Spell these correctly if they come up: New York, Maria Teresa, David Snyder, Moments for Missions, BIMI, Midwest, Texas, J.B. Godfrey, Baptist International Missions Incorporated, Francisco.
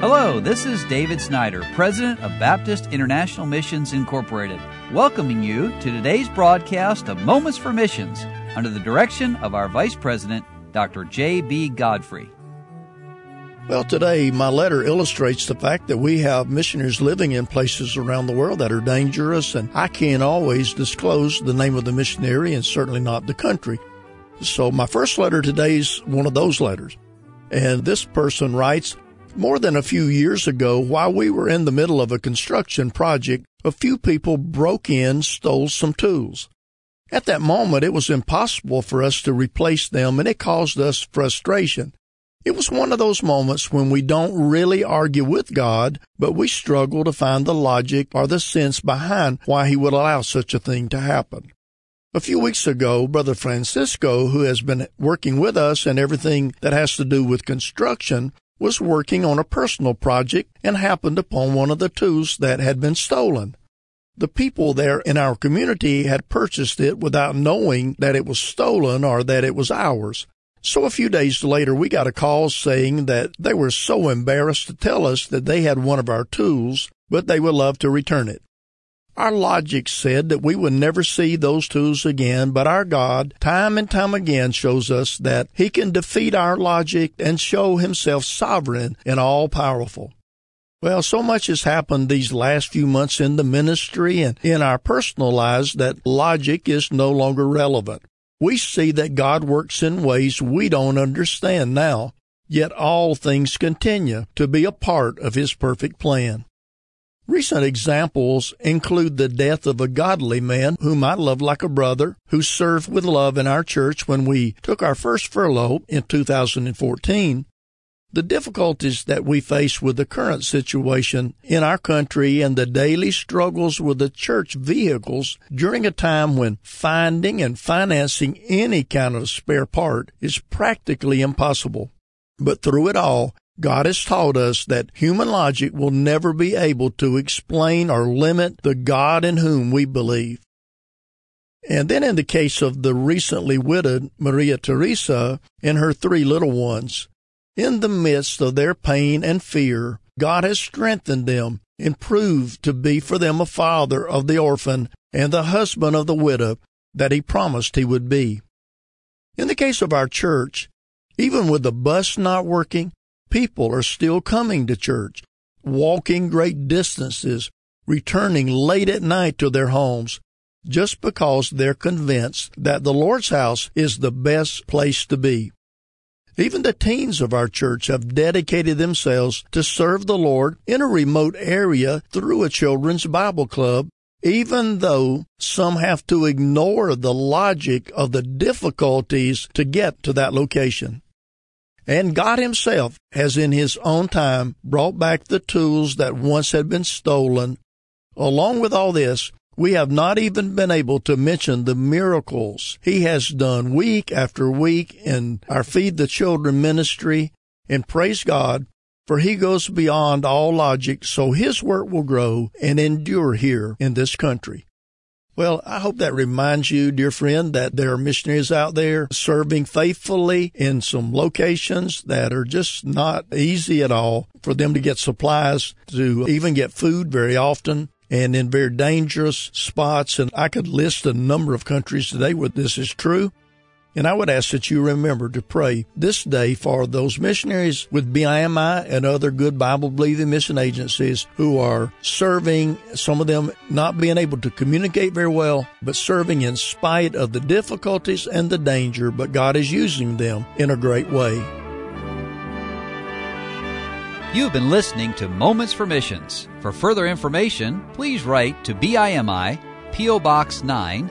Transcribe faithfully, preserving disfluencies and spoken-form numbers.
Hello, this is David Snyder, President of Baptist International Missions Incorporated, welcoming you to today's broadcast of Moments for Missions under the direction of our Vice President, Doctor J B. Godfrey. Well, today my letter illustrates the fact that we have missionaries living in places around the world that are dangerous, and I can't always disclose the name of the missionary and certainly not the country. So my first letter today is one of those letters. And this person writes, "More than a few years ago, while we were in the middle of a construction project, a few people broke in, stole some tools. At that moment, it was impossible for us to replace them, and it caused us frustration. It was one of those moments when we don't really argue with God, but we struggle to find the logic or the sense behind why he would allow such a thing to happen. A few weeks ago, Brother Francisco, who has been working with us in everything that has to do with construction, was working on a personal project and happened upon one of the tools that had been stolen. The people there in our community had purchased it without knowing that it was stolen or that it was ours. So a few days later, we got a call saying that they were so embarrassed to tell us that they had one of our tools, but they would love to return it. Our logic said that we would never see those tools again, but our God, time and time again, shows us that he can defeat our logic and show himself sovereign and all-powerful. Well, so much has happened these last few months in the ministry and in our personal lives that logic is no longer relevant. We see that God works in ways we don't understand now, yet all things continue to be a part of his perfect plan. Recent examples include the death of a godly man whom I love like a brother, who served with love in our church when we took our first furlough in two thousand fourteen, the difficulties that we face with the current situation in our country, and the daily struggles with the church vehicles during a time when finding and financing any kind of spare part is practically impossible. But through it all, God has taught us that human logic will never be able to explain or limit the God in whom we believe. And then in the case of the recently widowed Maria Teresa and her three little ones, in the midst of their pain and fear, God has strengthened them and proved to be for them a father of the orphan and the husband of the widow that he promised he would be. In the case of our church, even with the bus not working, people are still coming to church, walking great distances, returning late at night to their homes, just because they're convinced that the Lord's house is the best place to be. Even the teens of our church have dedicated themselves to serve the Lord in a remote area through a children's Bible club, even though some have to ignore the logic of the difficulties to get to that location. And God himself has in his own time brought back the tools that once had been stolen. Along with all this, we have not even been able to mention the miracles he has done week after week in our Feed the Children ministry. And praise God, for he goes beyond all logic, so his work will grow and endure here in this country. Well, I hope that reminds you, dear friend, that there are missionaries out there serving faithfully in some locations that are just not easy at all for them to get supplies, to even get food very often, and in very dangerous spots. And I could list a number of countries today where this is true. And I would ask that you remember to pray this day for those missionaries with B I M I and other good Bible-believing mission agencies who are serving, some of them not being able to communicate very well, but serving in spite of the difficulties and the danger, but God is using them in a great way. You've been listening to Moments for Missions. For further information, please write to B I M I, P O. Box nine,